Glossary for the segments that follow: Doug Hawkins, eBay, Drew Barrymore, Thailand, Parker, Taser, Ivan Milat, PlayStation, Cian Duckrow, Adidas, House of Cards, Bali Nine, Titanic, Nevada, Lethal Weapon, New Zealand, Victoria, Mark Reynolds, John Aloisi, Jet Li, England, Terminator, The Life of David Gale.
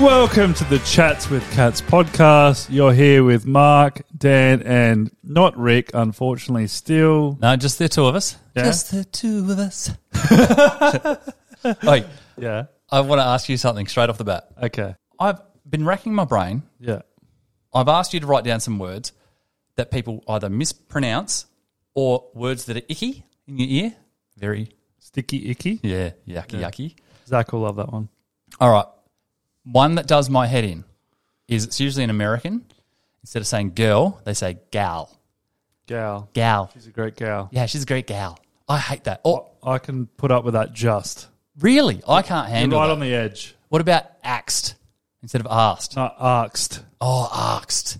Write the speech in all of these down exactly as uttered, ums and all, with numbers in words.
Welcome to the Chats with Cats podcast. You're here with Mark, Dan, and not Rick, unfortunately, still. No, just the two of us. Yeah. Just the two of us. Like, yeah. I want to ask you something straight off the bat. Okay. I've been racking my brain. Yeah. I've asked you to write down some words that people either mispronounce or words that are icky in your ear. Very sticky, icky. Yeah. Yucky, yeah. Yucky. Zach will love that one. All right. One that does my head in is it's usually an American. Instead of saying girl, they say gal. Gal. Gal. She's a great gal. Yeah, she's a great gal. I hate that. Or, I can put up with that just. Really? I can't handle it. Right that. On the edge. What about axed instead of asked? Not axed. Oh, axed.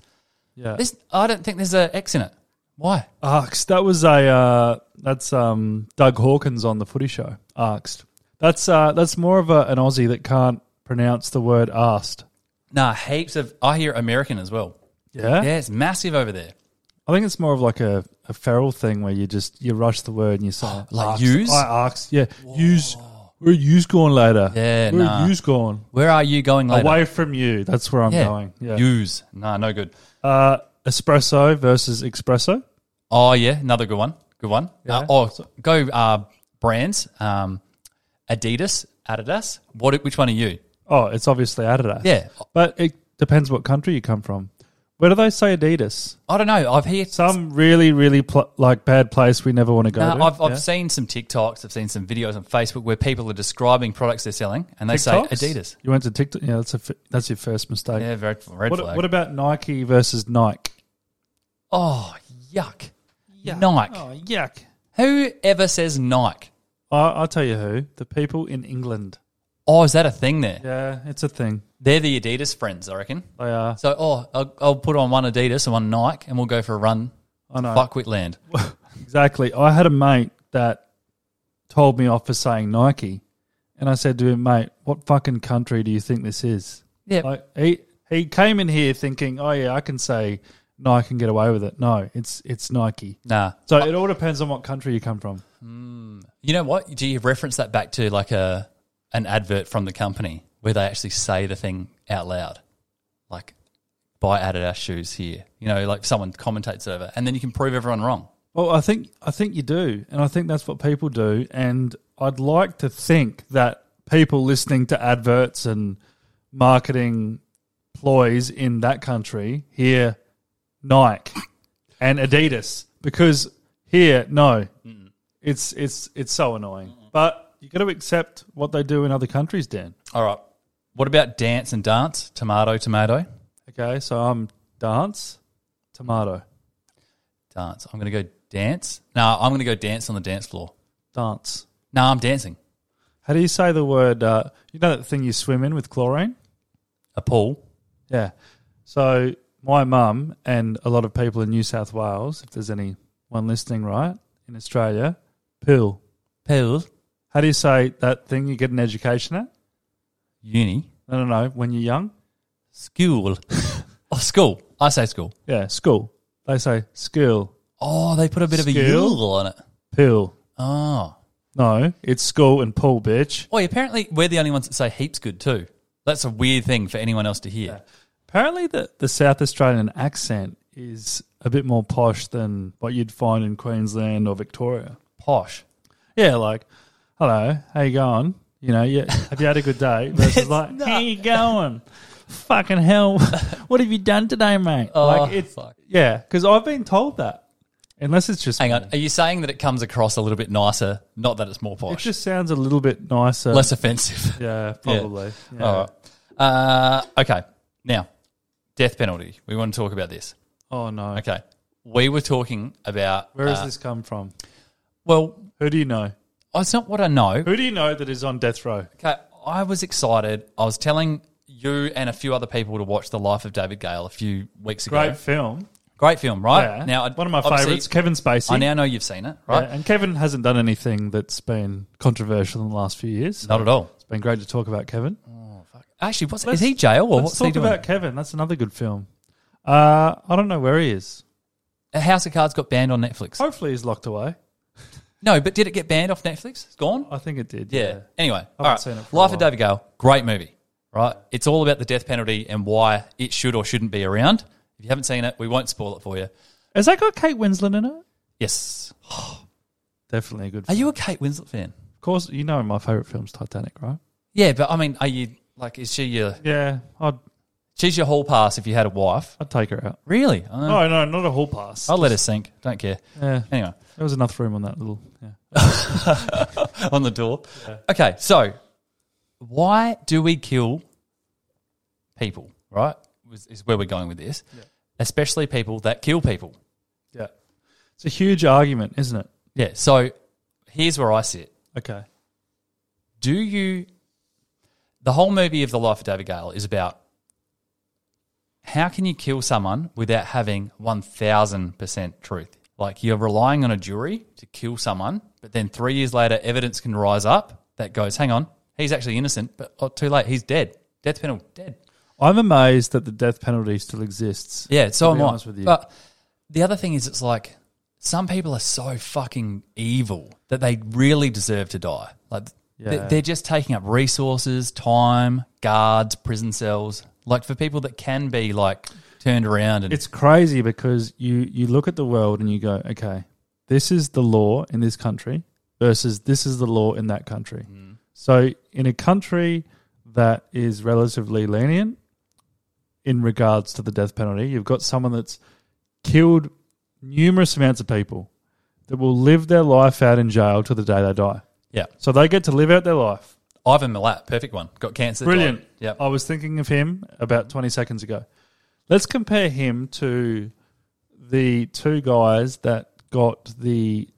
Yeah. This, I don't think there's an X in it. Why? Axed. That was a, uh, that's um, Doug Hawkins on The Footy Show. Axed. That's uh, that's more of a, an Aussie that can't pronounce the word asked. Nah, heaps of... I hear American as well. Yeah? Yeah, it's massive over there. I think it's more of like a, a feral thing where you just, you rush the word and you say... Like use? I asked, yeah. Whoa. Use, where are yous going later? Yeah, Where nah. are yous going? Where are you going later? Away from you, that's where I'm yeah. going. Yeah. Use. Nah, no good. Uh, espresso versus espresso. Oh, yeah, another good one. Good one. Yeah. Uh, oh, go uh, brands. Um, Adidas, Adidas. What? Which one are you? Oh, it's obviously Adidas. Yeah. But it depends what country you come from. Where do they say Adidas? I don't know. I've heard some really, really pl- like bad place we never want to go no, to. I've, I've yeah. seen some TikToks. I've seen some videos on Facebook where people are describing products they're selling and they TikToks? say Adidas. You went to TikTok? Yeah, that's a f- that's your first mistake. Yeah, very red what, flag. What about Nike versus Nike? Oh, yuck. yuck. Nike. Oh, yuck. Who ever says Nike? I, I'll tell you who. The people in England. Oh, is that a thing there? Yeah, it's a thing. They're the Adidas friends, I reckon. They are. So, oh, I'll, I'll put on one Adidas and one Nike and we'll go for a run. I know. Fuckwit land. Exactly. I had a mate that told me off for saying Nike and I said to him, mate, what fucking country do you think this is? Yeah. Like, he, he came in here thinking, oh, yeah, I can say Nike and get away with it. No, it's it's Nike. Nah. So I, it all depends on what country you come from. Mm, you know what? Do you reference that back to like a... an advert from the company where they actually say the thing out loud, like buy Adidas shoes here. You know, like someone commentates over, and then you can prove everyone wrong. Well, I think I think you do, and I think that's what people do. And I'd like to think that people listening to adverts and marketing ploys in that country hear Nike and Adidas because here, no, Mm-mm. it's it's it's so annoying, Mm-mm. but. You got to accept what they do in other countries, Dan. All right. What about dance and dance? Tomato, tomato. Okay, so I'm dance, tomato. Dance. I'm going to go dance. No, I'm going to go dance on the dance floor. Dance. No, I'm dancing. How do you say the word, uh, you know that thing you swim in with chlorine? A pool. Yeah. So my mum and a lot of people in New South Wales, if there's anyone listening, right, in Australia, pool. Pool. How do you say that thing you get an education at? Uni. I don't know. When you're young? School. Oh, school. I say school. Yeah, school. They say school. Oh, they put a bit school. Of a yule on it. Pool. Oh. No, it's school and pool, bitch. Oh, apparently we're the only ones that say heaps good too. That's a weird thing for anyone else to hear. Yeah. Apparently the, the South Australian accent is a bit more posh than what you'd find in Queensland or Victoria. Posh? Yeah, like, hello, how you going? You know, yeah, have you had a good day? Versus like, not. How you going? Fucking hell, what have you done today, mate? Oh, like it's, fuck. Yeah, because I've been told that. Unless it's just... Hang me. On, are you saying that it comes across a little bit nicer, not that it's more posh? It just sounds a little bit nicer. Less offensive. Yeah, probably. Yeah. Yeah. All right. Uh, okay, now... Death penalty. We want to talk about this. Oh, no. Okay. We were talking about... Where has uh, this come from? Well... Who do you know? Oh, it's not what I know. Who do you know that is on death row? Okay. I was excited. I was telling you and a few other people to watch The Life of David Gale a few weeks ago. Great film. Great film, right? Yeah. Now, one of my favourites, Kevin Spacey. I now know you've seen it, right? Yeah, and Kevin hasn't done anything that's been controversial in the last few years. So not at all. It's been great to talk about Kevin. Actually, what's, is he jail or what's he doing? Let's talk about Kevin. That's another good film. Uh, I don't know where he is. House of Cards got banned on Netflix. Hopefully he's locked away. No, but did it get banned off Netflix? It's gone? I think it did, yeah. yeah. Anyway, all right. Life of David Gale, great movie, right? It's all about the death penalty and why it should or shouldn't be around. If you haven't seen it, we won't spoil it for you. Has that got Kate Winslet in it? Yes. Definitely a good film. Are you a Kate Winslet fan? Of course. You know my favourite film's Titanic, right? Yeah, but I mean, are you... Like, is she your... Yeah. I'd, she's your hall pass if you had a wife. I'd take her out. Really? Um, no, no, not a hall pass. I'll just, let her sink. Don't care. Yeah. Anyway. There was enough room on that little... Yeah. On the door. Yeah. Okay, so why do we kill people, right, is, is where we're going with this, yeah. Especially people that kill people. Yeah. It's a huge argument, isn't it? Yeah. So here's where I sit. Okay. Do you... The whole movie of The Life of David Gale is about how can you kill someone without having one thousand percent truth? Like you're relying on a jury to kill someone, but then three years later evidence can rise up that goes, hang on, he's actually innocent, but oh, too late, he's dead. Death penalty, dead. I'm amazed that the death penalty still exists. Yeah, so am I. But the other thing is it's like some people are so fucking evil that they really deserve to die. Like... Yeah. They're just taking up resources, time, guards, prison cells, like for people that can be like turned around. And it's crazy because you, you look at the world and you go, okay, this is the law in this country versus this is the law in that country. Mm. So in a country that is relatively lenient in regards to the death penalty, you've got someone that's killed numerous amounts of people that will live their life out in jail till the day they die. Yeah. So they get to live out their life. Ivan Milat, perfect one. Got cancer. Brilliant. Yeah. I was thinking of him about twenty seconds ago. Let's compare him to the two guys that got the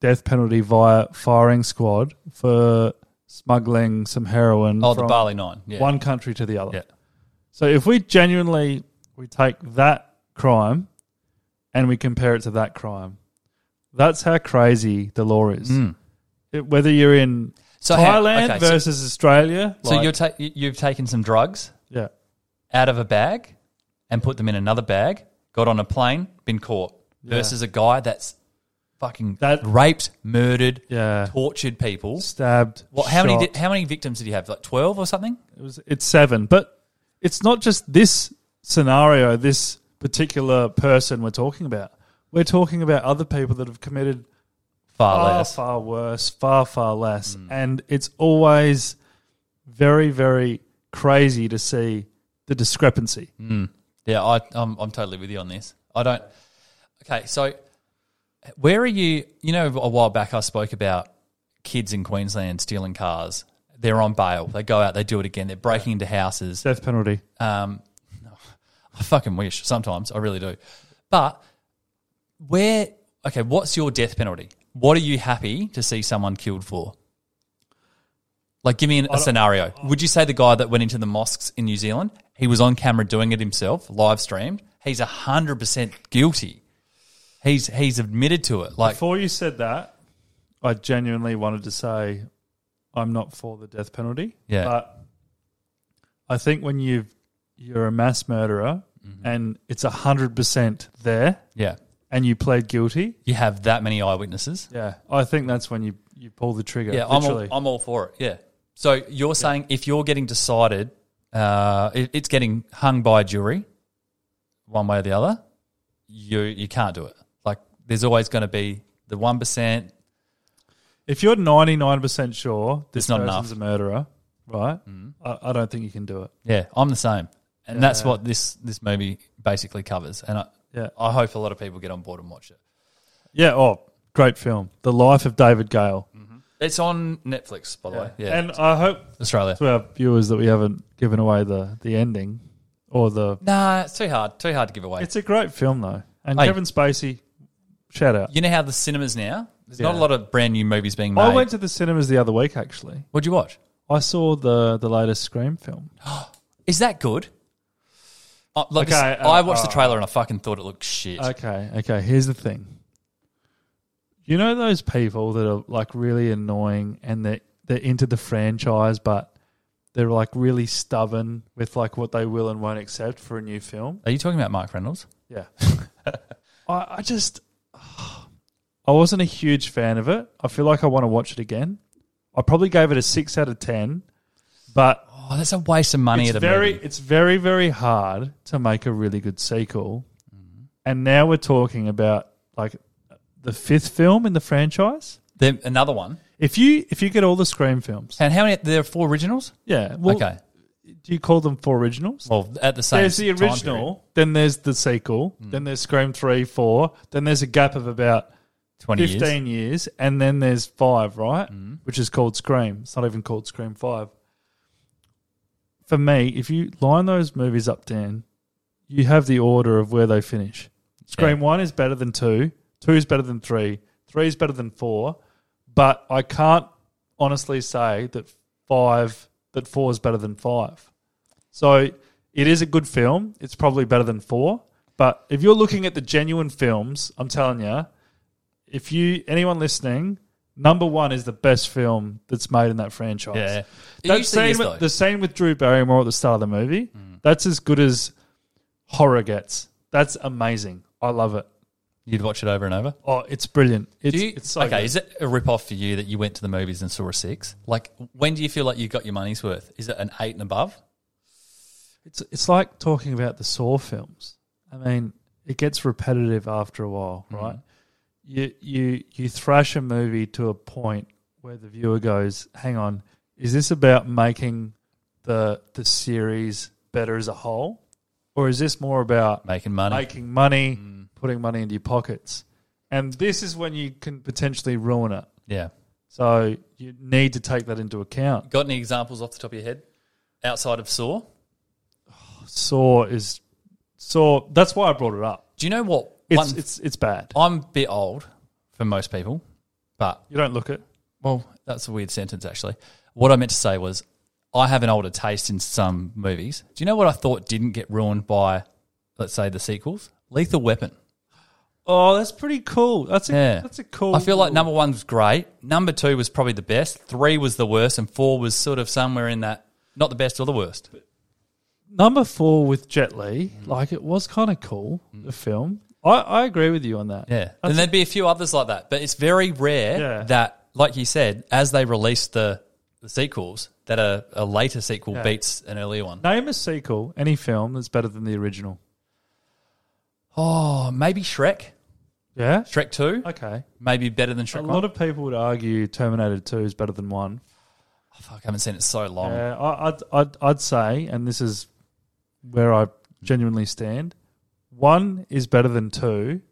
death penalty via firing squad for smuggling some heroin oh, from the Bali Nine. Yeah. One country to the other. Yeah. So if we genuinely we take that crime and we compare it to that crime, that's how crazy the law is. Mm. Whether you're in so Thailand how, okay, versus so, Australia. So like, you're ta- you've taken some drugs yeah. out of a bag and put them in another bag, got on a plane, been caught, yeah. versus a guy that's fucking that, raped, murdered, yeah. tortured people. Stabbed, what? How shot. many How many victims did he have? Like twelve or something? It was, it's seven. But it's not just this scenario, this particular person we're talking about. We're talking about other people that have committed... Far, far less. Far worse, far, far less. Mm. And it's always very, very crazy to see the discrepancy. Mm. Yeah, I, I'm, I'm totally with you on this. I don't – okay, so where are you – you know, a while back I spoke about kids in Queensland stealing cars. They're on bail. They go out, they do it again. They're breaking into houses. Death penalty. Um, I fucking wish sometimes. I really do. But where – okay, what's your death penalty? What are you happy to see someone killed for? Like, give me an, a scenario. Would you say the guy that went into the mosques in New Zealand, he was on camera doing it himself, live streamed, he's one hundred percent guilty. He's he's admitted to it. Like, before you said that, I genuinely wanted to say I'm not for the death penalty. Yeah. But I think when you've, you're a mass murderer mm-hmm. and it's one hundred percent there yeah. and you plead guilty. You have that many eyewitnesses. Yeah. I think that's when you, you pull the trigger. Yeah, I'm all, I'm all for it. Yeah. So you're yeah. saying if you're getting decided, uh, it, it's getting hung by a jury one way or the other, you you can't do it. Like, there's always going to be the one percent. If you're ninety-nine percent sure this not person's enough. a murderer, right, mm. I, I don't think you can do it. Yeah, I'm the same. And yeah. that's what this, this movie basically covers. And I, yeah. I hope a lot of people get on board and watch it. Yeah, oh, great film. The Life of David Gale. Mm-hmm. It's on Netflix, by the yeah. way. Yeah, and I hope Australia. to our viewers that we haven't given away the, the ending or the... Nah, it's too hard. Too hard to give away. It's a great film, though. And hey, Kevin Spacey, shout out. You know how the cinemas now... There's yeah. not a lot of brand new movies being made. I went to the cinemas the other week, actually. What'd you watch? I saw the, the latest Scream film. Is that good? Uh, like okay, a, uh, I watched uh, the trailer and I fucking thought it looked shit. Okay, okay. Here's the thing. You know those people that are like really annoying and they're, they're into the franchise but they're like really stubborn with like what they will and won't accept for a new film? Are you talking about Mark Reynolds? Yeah. I, I just... I wasn't a huge fan of it. I feel like I want to watch it again. I probably gave it a six out of ten, but oh, that's a waste of money. It's at a very, movie. it's very, very hard to make a really good sequel. Mm-hmm. And now we're talking about like the fifth film in the franchise. They're, another one. If you if you get all the Scream films, and how many? There are four originals. Yeah. Well, okay. Do you call them four originals? Well, at the same time. There's the original, time then there's the sequel, mm. then there's Scream three, four, then there's a gap of about. fifteen years. years, and then there's five, right? Mm. Which is called Scream. It's not even called Scream five. For me, if you line those movies up, Dan, you have the order of where they finish. Scream yeah. one is better than two, two is better than three, three is better than four, but I can't honestly say that five, that four is better than five. So it is a good film. It's probably better than four, but if you're looking at the genuine films, I'm telling you, if you anyone listening, number one is the best film that's made in that franchise. Yeah, yeah. That scene with, the scene with Drew Barrymore at the start of the movie, mm. that's as good as horror gets. That's amazing. I love it. You'd watch it over and over? Oh, it's brilliant. It's, you, it's so okay, good. Is it a rip-off for you that you went to the movies and saw a six? Like, when do you feel like you got your money's worth? Is it an eight and above? It's it's like talking about the Saw films. I mean, it gets repetitive after a while, mm. right? You you you thrash a movie to a point where the viewer goes, hang on, is this about making the the series better as a whole? Or is this more about making money, making money, mm. putting money into your pockets? And this is when you can potentially ruin it. Yeah. So you need to take that into account. Got any examples off the top of your head outside of Saw? Oh, Saw is Saw. That's why I brought it up. Do you know what? It's, One, it's it's bad. I'm a bit old for most people, but... You don't look it. Well, that's a weird sentence, actually. What I meant to say was I have an older taste in some movies. Do you know what I thought didn't get ruined by, let's say, the sequels? Lethal Weapon. Oh, that's pretty cool. That's a, yeah. that's a cool... I feel like number one was great. Number two was probably the best. Three was the worst, and four was sort of somewhere in that, not the best or the worst. But number four with Jet Li, mm. like it was kind of cool, mm. the film. I, I agree with you on that. Yeah, That's and there'd be a few others like that, but it's very rare yeah. that, like you said, as they release the, the sequels, that a, a later sequel yeah. beats an earlier one. Name a sequel, any film, that's better than the original. Oh, maybe Shrek. Yeah? Shrek two. Okay. Maybe better than Shrek one. A lot of people would argue Terminator two is better than one. Oh, fuck, I haven't seen it so long. Yeah, I, I'd, I'd, I'd say, and this is where I genuinely stand, one is better than two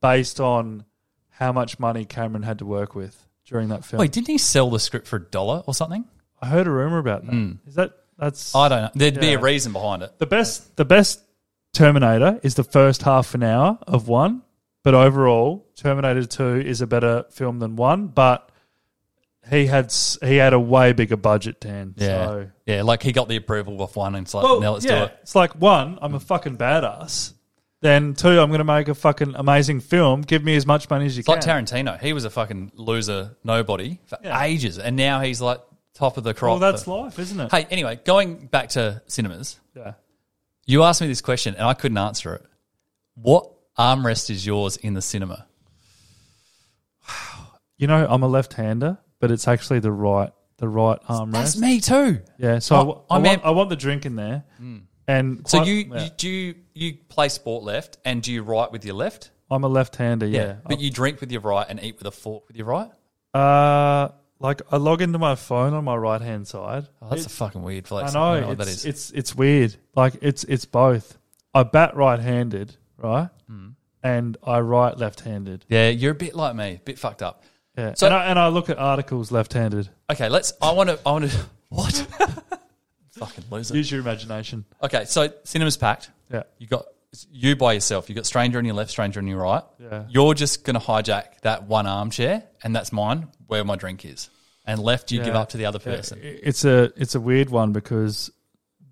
based on how much money Cameron had to work with during that film. Wait, didn't he sell the script for a dollar or something? I heard a rumour about that. Mm. Is that that's I don't know. There'd yeah. be a reason behind it. The best the best Terminator is the first half an hour of one, but overall Terminator two is a better film than one, but He had he had a way bigger budget, Dan. Yeah, so. yeah, like he got the approval off one and it's like, well, now let's yeah. do it. It's like, one, I'm a fucking badass. Then two, I'm going to make a fucking amazing film. Give me as much money as you it's can. It's like Tarantino. He was a fucking loser, nobody for yeah. ages, and now he's like top of the crop. Well, that's but... life, isn't it? Hey, anyway, going back to cinemas. Yeah. You asked me this question, and I couldn't answer it. What armrest is yours in the cinema? You know, I'm a left-hander, but it's actually the right, the right armrest. That's me too. Yeah. So oh, I, I, I, want, I want the drink in there. Mm. And quite, so you, yeah. you do you, you play sport left and do you right with your left? I'm a left-hander, yeah. yeah. But I'm, you drink with your right and eat with a fork with your right? Uh, like I log into my phone on my right-hand side. Oh, that's it, a fucking weird place. I know, I know it's, that is. it's it's weird. Like it's it's both. I bat right-handed, right? Mm. And I write left-handed. Yeah, you're a bit like me, a bit fucked up. Yeah. So and I, and I look at articles left-handed. Okay, let's. I want to. I want to. What? Fucking loser. Use your imagination. Okay, so cinema's packed. Yeah. You got you by yourself. You got stranger on your left, stranger on your right. Yeah. You're just going to hijack that one armchair, and that's mine, where my drink is. And left, you yeah. give up to the other person. It's a it's a weird one because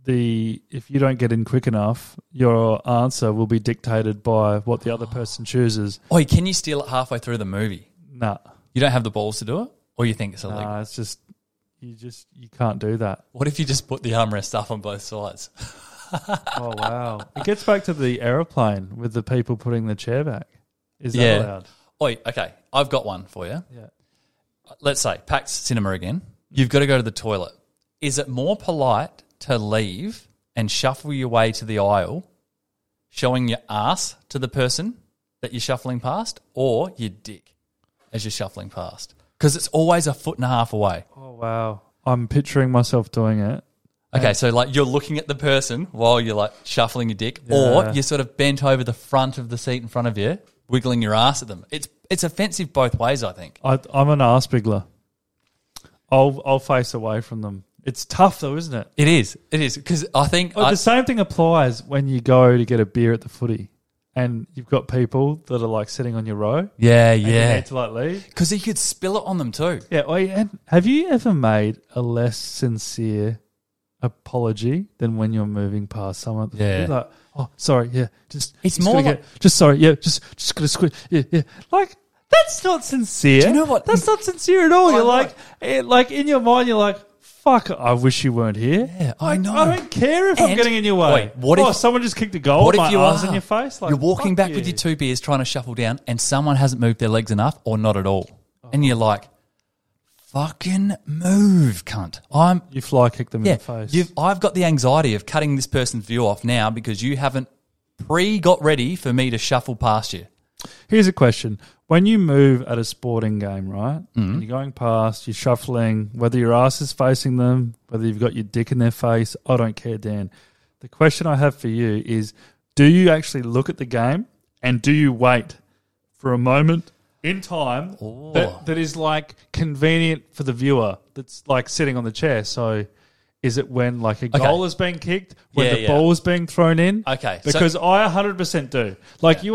the if you don't get in quick enough, your answer will be dictated by what the other person chooses. Oh, can you steal it halfway through the movie? Nah. You don't have the balls to do it, or you think it's illegal? Nah, it's just. You just you can't do that. What if you just put the armrest up on both sides? Oh wow! It gets back to the aeroplane with the people putting the chair back. Is that yeah. allowed? Oi, okay. I've got one for you. Yeah. Let's say packed cinema again. You've got to go to the toilet. Is it more polite to leave and shuffle your way to the aisle, showing your ass to the person that you're shuffling past, or your dick as you're shuffling past? Because it's always a foot and a half away. Oh, wow. I'm picturing myself doing it. Okay, so like you're looking at the person while you're like shuffling your dick yeah. or you're sort of bent over the front of the seat in front of you, wiggling your ass at them. It's it's offensive both ways, I think. I, I'm an ass wiggler. I'll, I'll face away from them. It's tough though, isn't it? It is. It is because I think well, – the same thing applies when you go to get a beer at the footy. And you've got people that are like sitting on your row. Yeah, yeah. And you need to like leave. Because you could spill it on them too. Yeah. Well, and have you ever made a less sincere apology than when you're moving past someone? Yeah. You're like, oh, sorry. Yeah. Just it's just more like, get, just sorry. Yeah. Just just gonna squid. Yeah. Yeah. Like that's not sincere. Do you know what? That's not sincere at all. You're like, it, like in your mind, you're like. Fuck, I wish you weren't here. Yeah, I know. I don't care if and I'm getting in your way. Wait, what oh, if someone just kicked a goal with my you arms are, in your face? Like, you're walking back you. with your two beers trying to shuffle down and someone hasn't moved their legs enough or not at all. Oh. And you're like, fucking move, cunt. I'm. You fly kick them yeah, in the face. You've, I've got the anxiety of cutting this person's view off now because you haven't pre-got ready for me to shuffle past you. Here's a question. When you move at a sporting game, right, mm-hmm. and you're going past, you're shuffling, whether your ass is facing them, whether you've got your dick in their face, I don't care, Dan. The question I have for you is, do you actually look at the game and do you wait for a moment in time that, that is like convenient for the viewer that's like sitting on the chair? So is it when like a okay. goal is being kicked, when yeah, the yeah. ball is being thrown in? Okay. Because so- I one hundred percent do. Like yeah. you.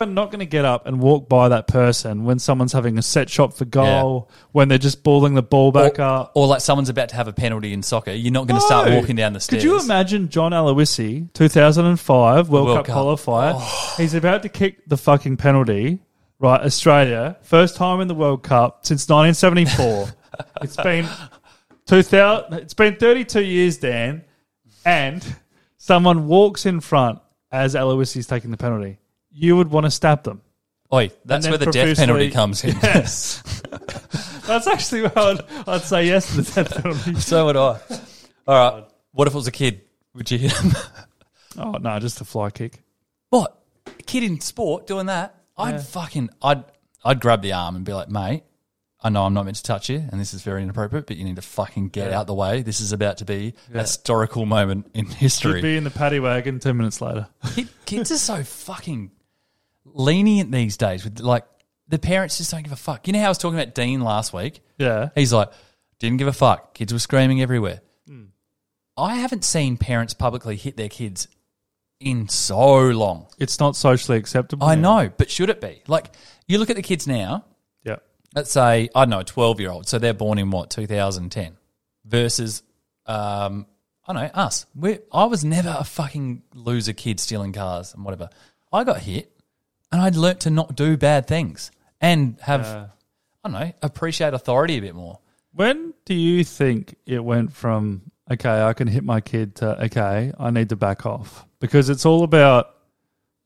I'm not going to get up and walk by that person when someone's having a set shot for goal, yeah. when they're just balling the ball back or, up. Or like someone's about to have a penalty in soccer. You're not going to no. start walking down the stairs. Could you imagine John Aloisi, two thousand five World, World Cup, Cup qualifier. Oh. He's about to kick the fucking penalty, right? Australia, first time in the World Cup since nineteen seventy-four. It's been two thousand. It's been thirty-two years, Dan, and someone walks in front as Aloisi's taking the penalty. You would want to stab them. Oi, that's where the death penalty comes in. Yes. That's actually where I'd, I'd say yes to the death penalty. So would I. All right. What if it was a kid? Would you hit him? Oh, no, just a fly kick. What? A kid in sport doing that? Yeah. I'd fucking – I'd I'd grab the arm and be like, mate, I know I'm not meant to touch you and this is very inappropriate, but you need to fucking get yeah. out the way. This is about to be yeah. a historical moment in history. You'd be in the paddy wagon ten minutes later. Kid, kids are so fucking – lenient these days with, like, the parents just don't give a fuck. You know how I was talking about Dean last week? Yeah. He's like, didn't give a fuck. Kids were screaming everywhere. Mm. I haven't seen parents publicly hit their kids in so long. It's not socially acceptable. I now. know, but should it be? Like, you look at the kids now. Yeah. Let's say, I don't know, a twelve-year-old. So they're born in, what, two thousand ten versus, um, I don't know, us. We're, I was never a fucking loser kid stealing cars and whatever. I got hit and I'd learnt to not do bad things and have, uh, I don't know, appreciate authority a bit more. When do you think it went from, okay, I can hit my kid to, okay, I need to back off? Because it's all about,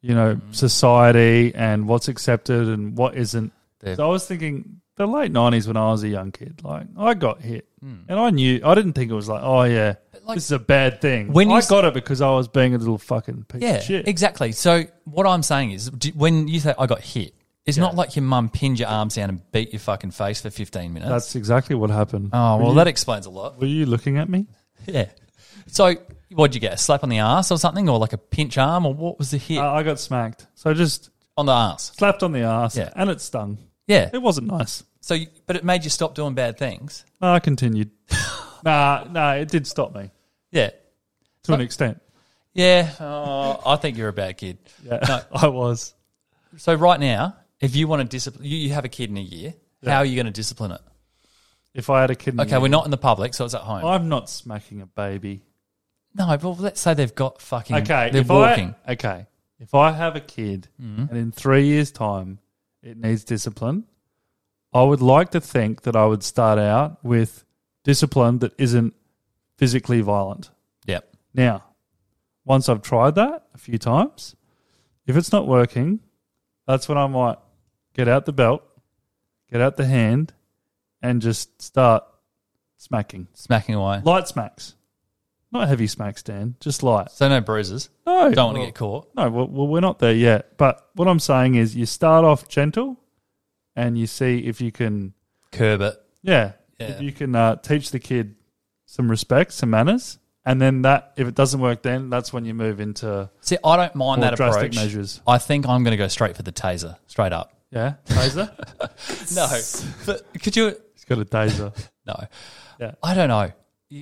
you know, mm. society and what's accepted and what isn't. So I was thinking the late nineties when I was a young kid, like, I got hit mm. and I knew, I didn't think it was like, oh yeah, like, this is a bad thing. When I you got s- it because I was being a little fucking piece yeah, of shit. Yeah, exactly. So what I'm saying is when you say I got hit, it's yeah. not like your mum pinned your arms down and beat your fucking face for fifteen minutes. That's exactly what happened. Oh, well, you, that explains a lot. Were you looking at me? Yeah. So what'd you get, a slap on the arse or something, or like a pinch arm, or what was the hit? Uh, I got smacked. So just... On the arse. Slapped on the arse yeah. and it stung. Yeah. It wasn't nice. So, you, but it made you stop doing bad things? No, I continued. nah, nah, it did stop me. Yeah. To so, an extent. Yeah. Oh, I think you're a bad kid. Yeah, no, I was. So right now, if you want to discipline, you, you have a kid in a year, yeah. how are you going to discipline it? If I had a kid in okay, a year. Okay, we're not in the public, so it's at home. I'm not smacking a baby. No, but let's say they've got fucking... Okay, they're walking. I, okay, if I have a kid mm-hmm. and in three years' time it needs discipline, I would like to think that I would start out with discipline that isn't physically violent. Yep. Now, once I've tried that a few times, if it's not working, that's when I might get out the belt, get out the hand, and just start smacking. Smacking away. Light smacks. Not heavy smacks, Dan. Just light. So no bruises? No. Don't want well, to get caught? No, well, well, we're not there yet. But what I'm saying is you start off gentle and you see if you can... Curb it. Yeah. yeah. If you can uh, teach the kid some respect, some manners, and then that, if it doesn't work then, that's when you move into... See, I don't mind that approach. Drastic measures. I think I'm going to go straight for the taser, straight up. Yeah? Taser? No. But could you... He's got a taser. No. Yeah. I don't know.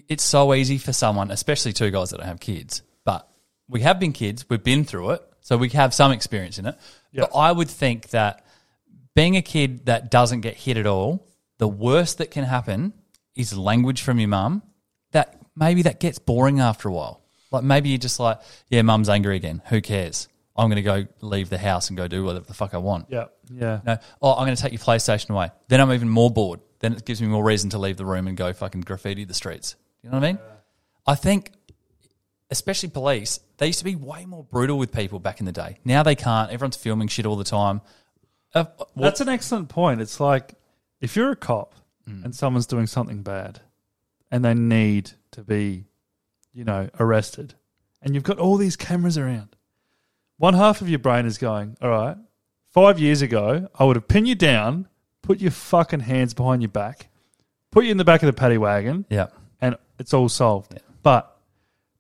It's so easy for someone, especially two guys that don't have kids, but we have been kids, we've been through it, so we have some experience in it. Yep. But I would think that being a kid that doesn't get hit at all, the worst that can happen is language from your mum that maybe that gets boring after a while. Like maybe you're just like, yeah, mum's angry again. Who cares? I'm going to go leave the house and go do whatever the fuck I want. Yeah, yeah. No, oh, I'm going to take your PlayStation away. Then I'm even more bored. Then it gives me more reason to leave the room and go fucking graffiti the streets. You know what I mean? Yeah. I think, especially police, they used to be way more brutal with people back in the day. Now they can't. Everyone's filming shit all the time. Uh, well, That's an excellent point. It's like if you're a cop mm. and someone's doing something bad and they need to be, you know, arrested and you've got all these cameras around, one half of your brain is going, all right, five years ago I would have pinned you down, put your fucking hands behind your back, put you in the back of the paddy wagon, yeah, and it's all solved. Yeah. But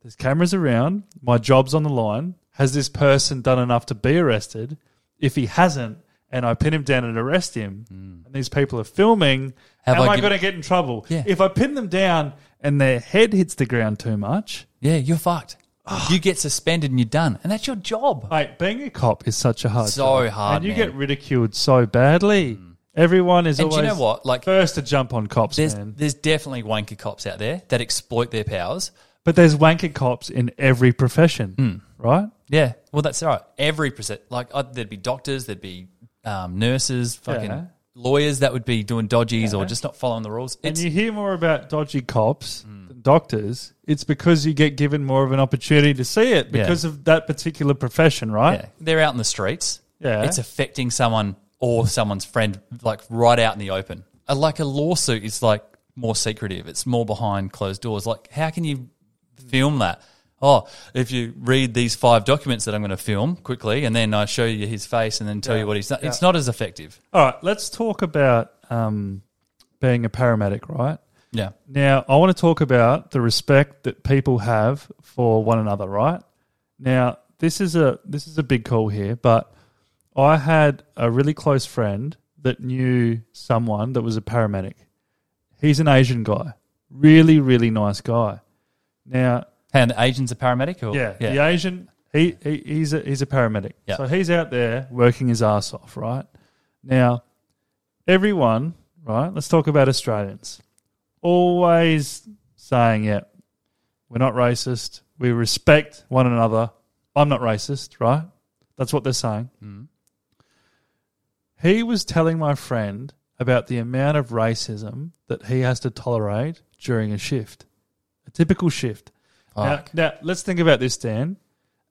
there's cameras around, my job's on the line, has this person done enough to be arrested? If he hasn't and I pin him down and arrest him mm. and these people are filming, Have am I, I going to get in trouble? Yeah. If I pin them down and their head hits the ground too much. Yeah, you're fucked. You get suspended and you're done. And that's your job. Mate, being a cop is such a hard So job. hard, And you man. get ridiculed so badly. Mm. Everyone is and always do you know what? Like, first to jump on cops, there's, man. There's definitely wanker cops out there that exploit their powers. But there's wanker cops in every profession, mm. right? Yeah. Well, that's right. Every percent. Like, uh, there'd be doctors, there'd be um, nurses, fucking yeah. lawyers that would be doing dodgies yeah. or just not following the rules. It's, and you hear more about dodgy cops mm. than doctors. It's because you get given more of an opportunity to see it because yeah. of that particular profession, right? Yeah. They're out in the streets. Yeah. It's affecting someone or someone's friend, like, right out in the open. Like a lawsuit is, like, more secretive. It's more behind closed doors. Like, how can you film that? Oh, if you read these five documents that I'm going to film quickly and then I show you his face and then tell yeah. you what he's done, yeah. it's not as effective. All right, let's talk about um, being a paramedic, right? Yeah. Now, I want to talk about the respect that people have for one another, right? Now, this is a this is a big call here, but I had a really close friend that knew someone that was a paramedic. He's an Asian guy. Really, really nice guy. Now, and the Asian's a paramedic? Or? Yeah, yeah, the Asian, he, he he's a he's a paramedic. Yep. So he's out there working his ass off, right? Now, everyone, right, let's talk about Australians. Always saying, yeah, we're not racist. We respect one another. I'm not racist, right? That's what they're saying. Mm. He was telling my friend about the amount of racism that he has to tolerate during a shift, a typical shift. Oh, now, okay. now, let's think about this, Dan.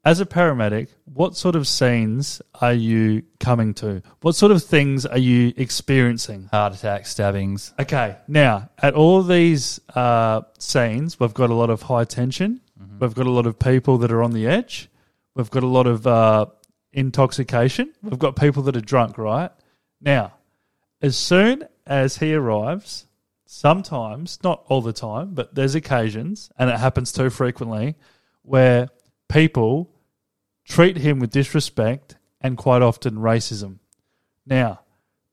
As a paramedic, what sort of scenes are you coming to? What sort of things are you experiencing? Heart attacks, stabbings. Okay. Now, at all these uh, scenes, we've got a lot of high tension. Mm-hmm. We've got a lot of people that are on the edge. We've got a lot of uh, intoxication. We've got people that are drunk, right? Now, as soon as he arrives, sometimes, not all the time, but there's occasions, and it happens too frequently, where people treat him with disrespect and quite often racism. Now,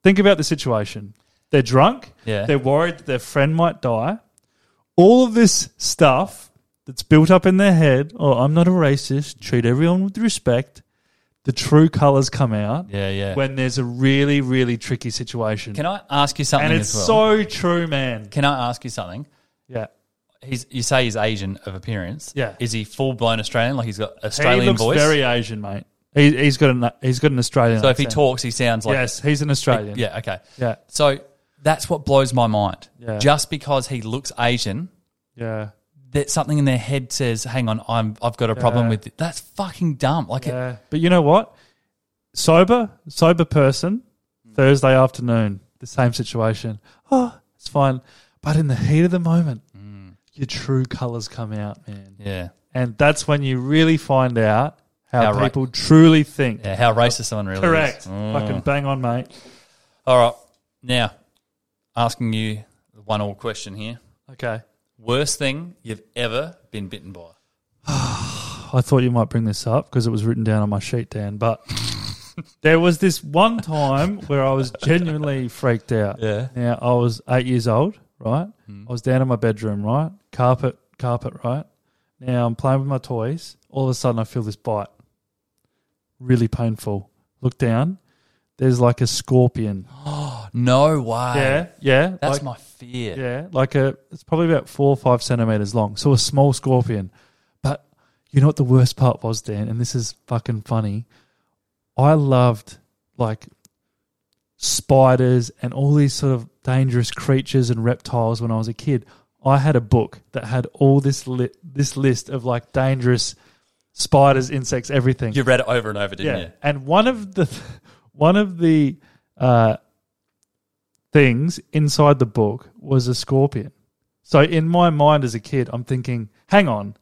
think about the situation. They're drunk. Yeah. They're worried that their friend might die. All of this stuff that's built up in their head, oh, I'm not a racist, treat everyone with respect, the true colours come out yeah, yeah. when there's a really, really tricky situation. Can I ask you something And it's as well? so true, man. Can I ask you something? Yeah. He's, you say he's Asian of appearance. Yeah. Is he full-blown Australian? Like he's got Australian he looks voice? He's very Asian, mate. He, he's got an he's got an Australian So accent. If he talks, he sounds like... Yes, he's an Australian. He, yeah, okay. Yeah. So that's what blows my mind. Yeah. Just because he looks Asian... Yeah. That something in their head says, hang on, I'm, I've got a yeah. problem with it. That's fucking dumb. Like, yeah. it, But you know what? Sober, sober person, Thursday afternoon, the same situation. Oh, it's fine. But in the heat of the moment, mm. your true colours come out, man. Yeah. And that's when you really find out how, how people ra- truly think. Yeah, how racist someone really Correct. is. Correct. Mm. Fucking bang on, mate. All right. Now, asking you one all question here. Okay. Worst thing you've ever been bitten by? I thought you might bring this up because it was written down on my sheet, Dan, but there was this one time where I was genuinely freaked out. Yeah. Now, I was eight years old, right? Mm. I was down in my bedroom, right? Carpet, carpet, right? Now, I'm playing with my toys. All of a sudden, I feel this bite. Really painful. Look down. There's like a scorpion. Oh, no way. Yeah, yeah. That's like, my fear. Yeah, like a, it's probably about four or five centimetres long, so a small scorpion. But you know what the worst part was, Dan, and this is fucking funny? I loved like spiders and all these sort of dangerous creatures and reptiles when I was a kid. I had a book that had all this li- this list of like dangerous spiders, insects, everything. You read it over and over, didn't yeah. you? And one of the... Th- One of the uh, things inside the book was a scorpion. So in my mind as a kid, I'm thinking, hang on,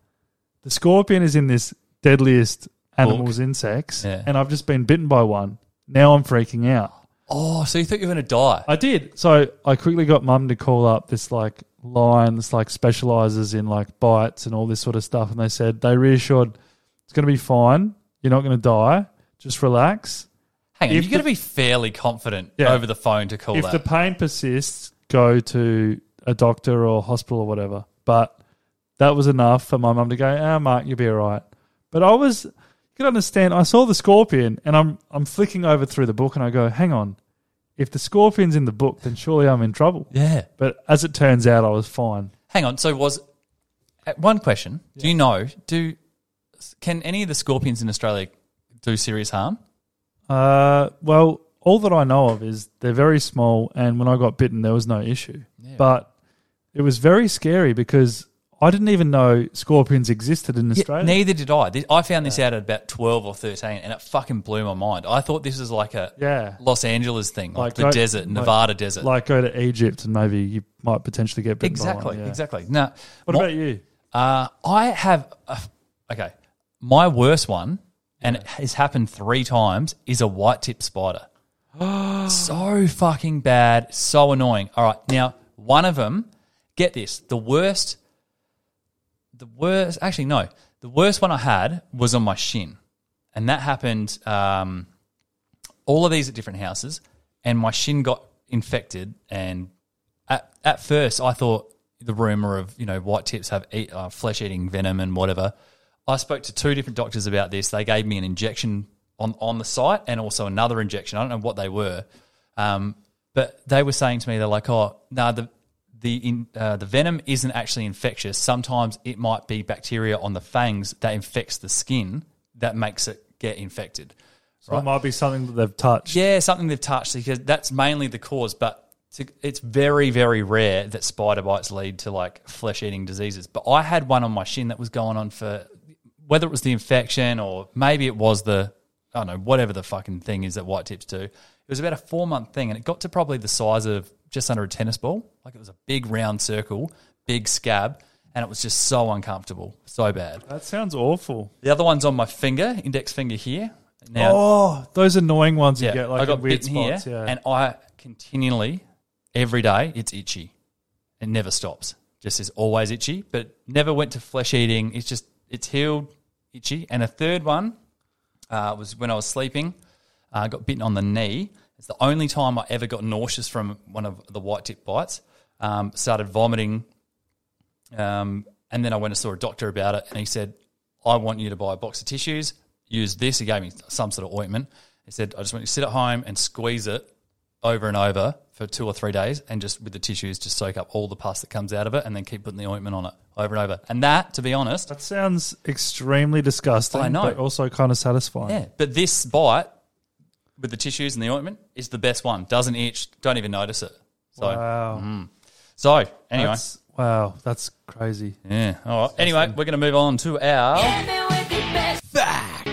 the scorpion is in this deadliest animals, book. insects, yeah. and I've just been bitten by one. Now I'm freaking out. Oh, so you thought you were going to die. I did. So I quickly got Mum to call up this like line that's like specialises in like bites and all this sort of stuff, and they said, they reassured, it's going to be fine, you're not going to die, just relax. Hang on, you've got to be fairly confident yeah. over the phone to call if that. If the pain persists, go to a doctor or hospital or whatever. But that was enough for my mum to go, ah, Mark, you'll be all right. But I was, you can understand, I saw the scorpion and I'm I'm flicking over through the book and I go, hang on, if the scorpion's in the book, then surely I'm in trouble. Yeah. But as it turns out, I was fine. Hang on, so was, one question, yeah. do you know, do can any of the scorpions in Australia do serious harm? Uh, well, all that I know of is they're very small, and when I got bitten, there was no issue. Yeah. But it was very scary because I didn't even know scorpions existed in Australia. Yeah, neither did I. I found this yeah. out at about twelve or thirteen, and it fucking blew my mind. I thought this was like a yeah. Los Angeles thing, like, like the go, desert, Nevada like, desert. Like go to Egypt and maybe you might potentially get bitten Exactly, by one, yeah. exactly. Now, what my, about you? Uh, I have uh, – okay, my worst one – and it has happened three times, is a white-tipped spider. So fucking bad, so annoying. All right, now, one of them, get this, the worst, the worst, actually, no, the worst one I had was on my shin, and that happened um, all of these at different houses, and my shin got infected. And at, at first I thought the rumour of, you know, white tips have eat, uh, flesh-eating venom and whatever. I spoke to two different doctors about this. They gave me an injection on, on the site and also another injection. I don't know what they were. Um, but they were saying to me, they're like, oh, no, nah, the the in, uh, the venom isn't actually infectious. Sometimes it might be bacteria on the fangs that infects the skin that makes it get infected. So right? It might be something that they've touched. Yeah, something they've touched, because that's mainly the cause. But it's very, very rare that spider bites lead to like flesh-eating diseases. But I had one on my shin that was going on for, whether it was the infection or maybe it was the, I don't know, whatever the fucking thing is that white tips do. It was about a four-month thing, and it got to probably the size of just under a tennis ball. Like, it was a big round circle, big scab, and it was just so uncomfortable, so bad. That sounds awful. The other one's on my finger, index finger here. Now, oh, those annoying ones you yeah, get, like I got in weird bitten spots. Here, yeah. And I continually, every day, it's itchy. It never stops. Just is always itchy, but never went to flesh-eating. It's just, it's healed, itchy. And a third one uh, was when I was sleeping. I uh, got bitten on the knee. It's the only time I ever got nauseous from one of the white tip bites. Um, started vomiting. Um, and then I went and saw a doctor about it, and he said, I want you to buy a box of tissues, use this. He gave me some sort of ointment. He said, I just want you to sit at home and squeeze it over and over for two or three days and just with the tissues just soak up all the pus that comes out of it and then keep putting the ointment on it over and over. And that, to be honest... That sounds extremely disgusting, I know, but also kind of satisfying. Yeah, but this bite... with the tissues and the ointment, is the best one. Doesn't itch, don't even notice it. So, wow. Mm. So, anyway. That's, wow, that's crazy. Yeah. All right. That's anyway, awesome. We're going to move on to our... Fact!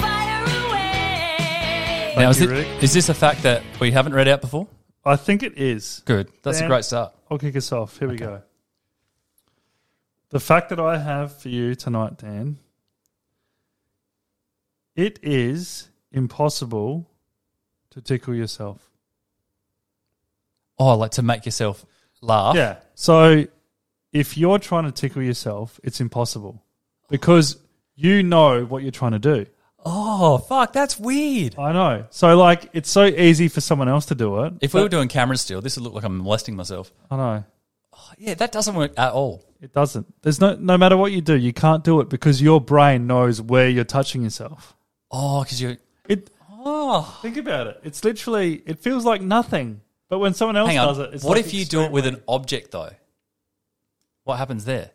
Fire away! Now, is, you, it, is this a fact that we haven't read out before? I think it is. Good. That's Dan, a great start. I'll kick us off. Here okay. we go. The fact that I have for you tonight, Dan, it is... impossible to tickle yourself. Oh, like to make yourself laugh? Yeah. So if you're trying to tickle yourself, it's impossible because you know what you're trying to do. Oh, fuck, that's weird. I know. So, like, it's so easy for someone else to do it. If we were doing cameras still, this would look like I'm molesting myself. I know. Oh, yeah, that doesn't work at all. It doesn't. There's no, no matter what you do, you can't do it because your brain knows where you're touching yourself. Oh, because you're... It. Oh, think about it. It's literally. It feels like nothing. But when someone else does it, it's what like if you do it with an object though? What happens there?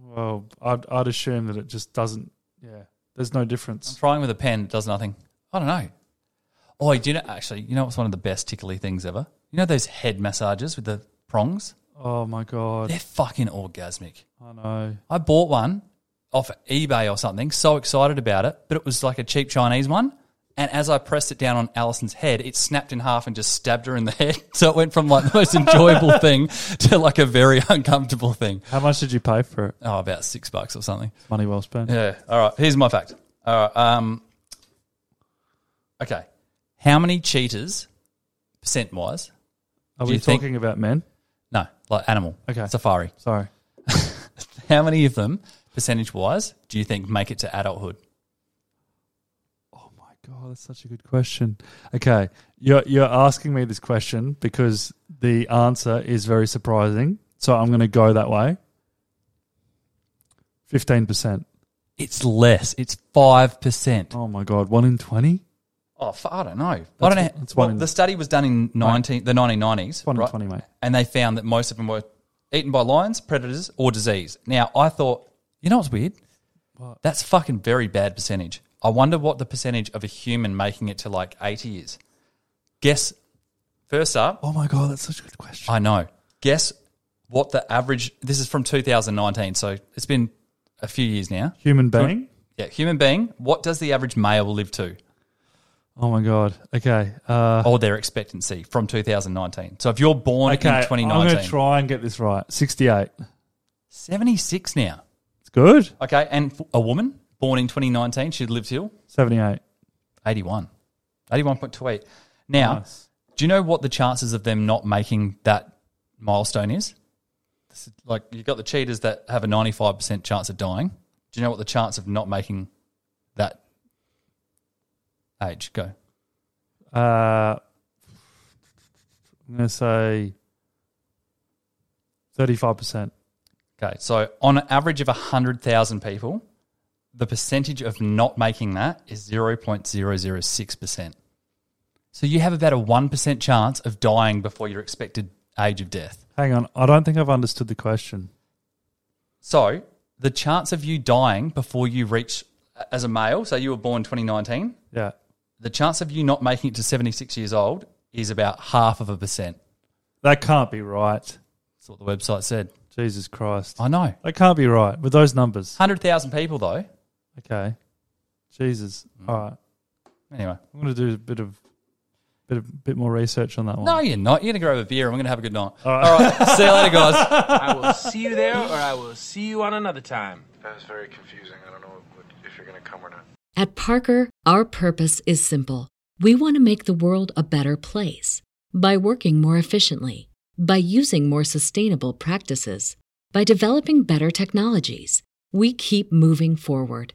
Well, I'd, I'd assume that it just doesn't. Yeah, there's no difference. I'm trying with a pen, it does nothing. I don't know. Oh, do you know? Actually, you know what's one of the best tickly things ever? You know those head massages with the prongs? Oh my god, they're fucking orgasmic. I know. I bought one off eBay or something. So excited about it, but it was like a cheap Chinese one. And as I pressed it down on Alison's head, it snapped in half and just stabbed her in the head. So it went from like the most enjoyable thing to like a very uncomfortable thing. How much did you pay for it? Oh, about six bucks or something. Money well spent. Yeah. All right. Here's my fact. All right. Um, okay. How many cheaters, percent wise? Are we talking think? about men? No, like animal. Okay. Safari. Sorry. How many of them, percentage wise, do you think make it to adulthood? God, that's such a good question. Okay, you're you're asking me this question because the answer is very surprising. So I'm going to go that way. fifteen percent. It's less. It's five percent. Oh, my God. One in twenty? Oh, I don't know. That's, I don't know. It's well, one in, the study was done in nineteen the nineteen nineties. One in right? twenty, mate. And they found that most of them were eaten by lions, predators, or disease. Now, I thought, you know what's weird? What? That's fucking very bad percentage. I wonder what the percentage of a human making it to like eighty is. Guess, first up. Oh, my God, that's such a good question. I know. Guess what the average, this is from two thousand nineteen, so it's been a few years now. Human being? Yeah, human being. What does the average male live to? Oh, my God. Okay. Uh, or their expectancy from two thousand nineteen. So if you're born okay, in twenty nineteen. I'm going to try and get this right. sixty-eight. seventy-six now. It's good. Okay, and a woman? Born in twenty nineteen, she'd lived till? seventy-eight. eighty-one. eighty-one point two eight. Now, nice. Do you know what the chances of them not making that milestone is? This is like you've got the cheaters that have a ninety-five percent chance of dying. Do you know what the chance of not making that age? Go. Uh, I'm going to say thirty-five percent. Okay, so on an average of one hundred thousand people, the percentage of not making that is zero point zero zero six percent. So you have about a one percent chance of dying before your expected age of death. Hang on, I don't think I've understood the question. So the chance of you dying before you reach, as a male, so you were born twenty nineteen. Yeah. The chance of you not making it to seventy-six years old is about half of a percent. That can't be right. That's what the website said. Jesus Christ. I know. That can't be right with those numbers. one hundred thousand people, though. Okay. Jesus. Mm. All right. Anyway. I'm going to do a bit of bit of, bit more research on that one. No, you're not. You're going to grab a beer and we're going to have a good night. All right. All right. See you later, guys. I will see you there or I will see you on another time. That was very confusing. I don't know if you're going to come or not. At Parker, our purpose is simple. We want to make the world a better place by working more efficiently, by using more sustainable practices, by developing better technologies. We keep moving forward.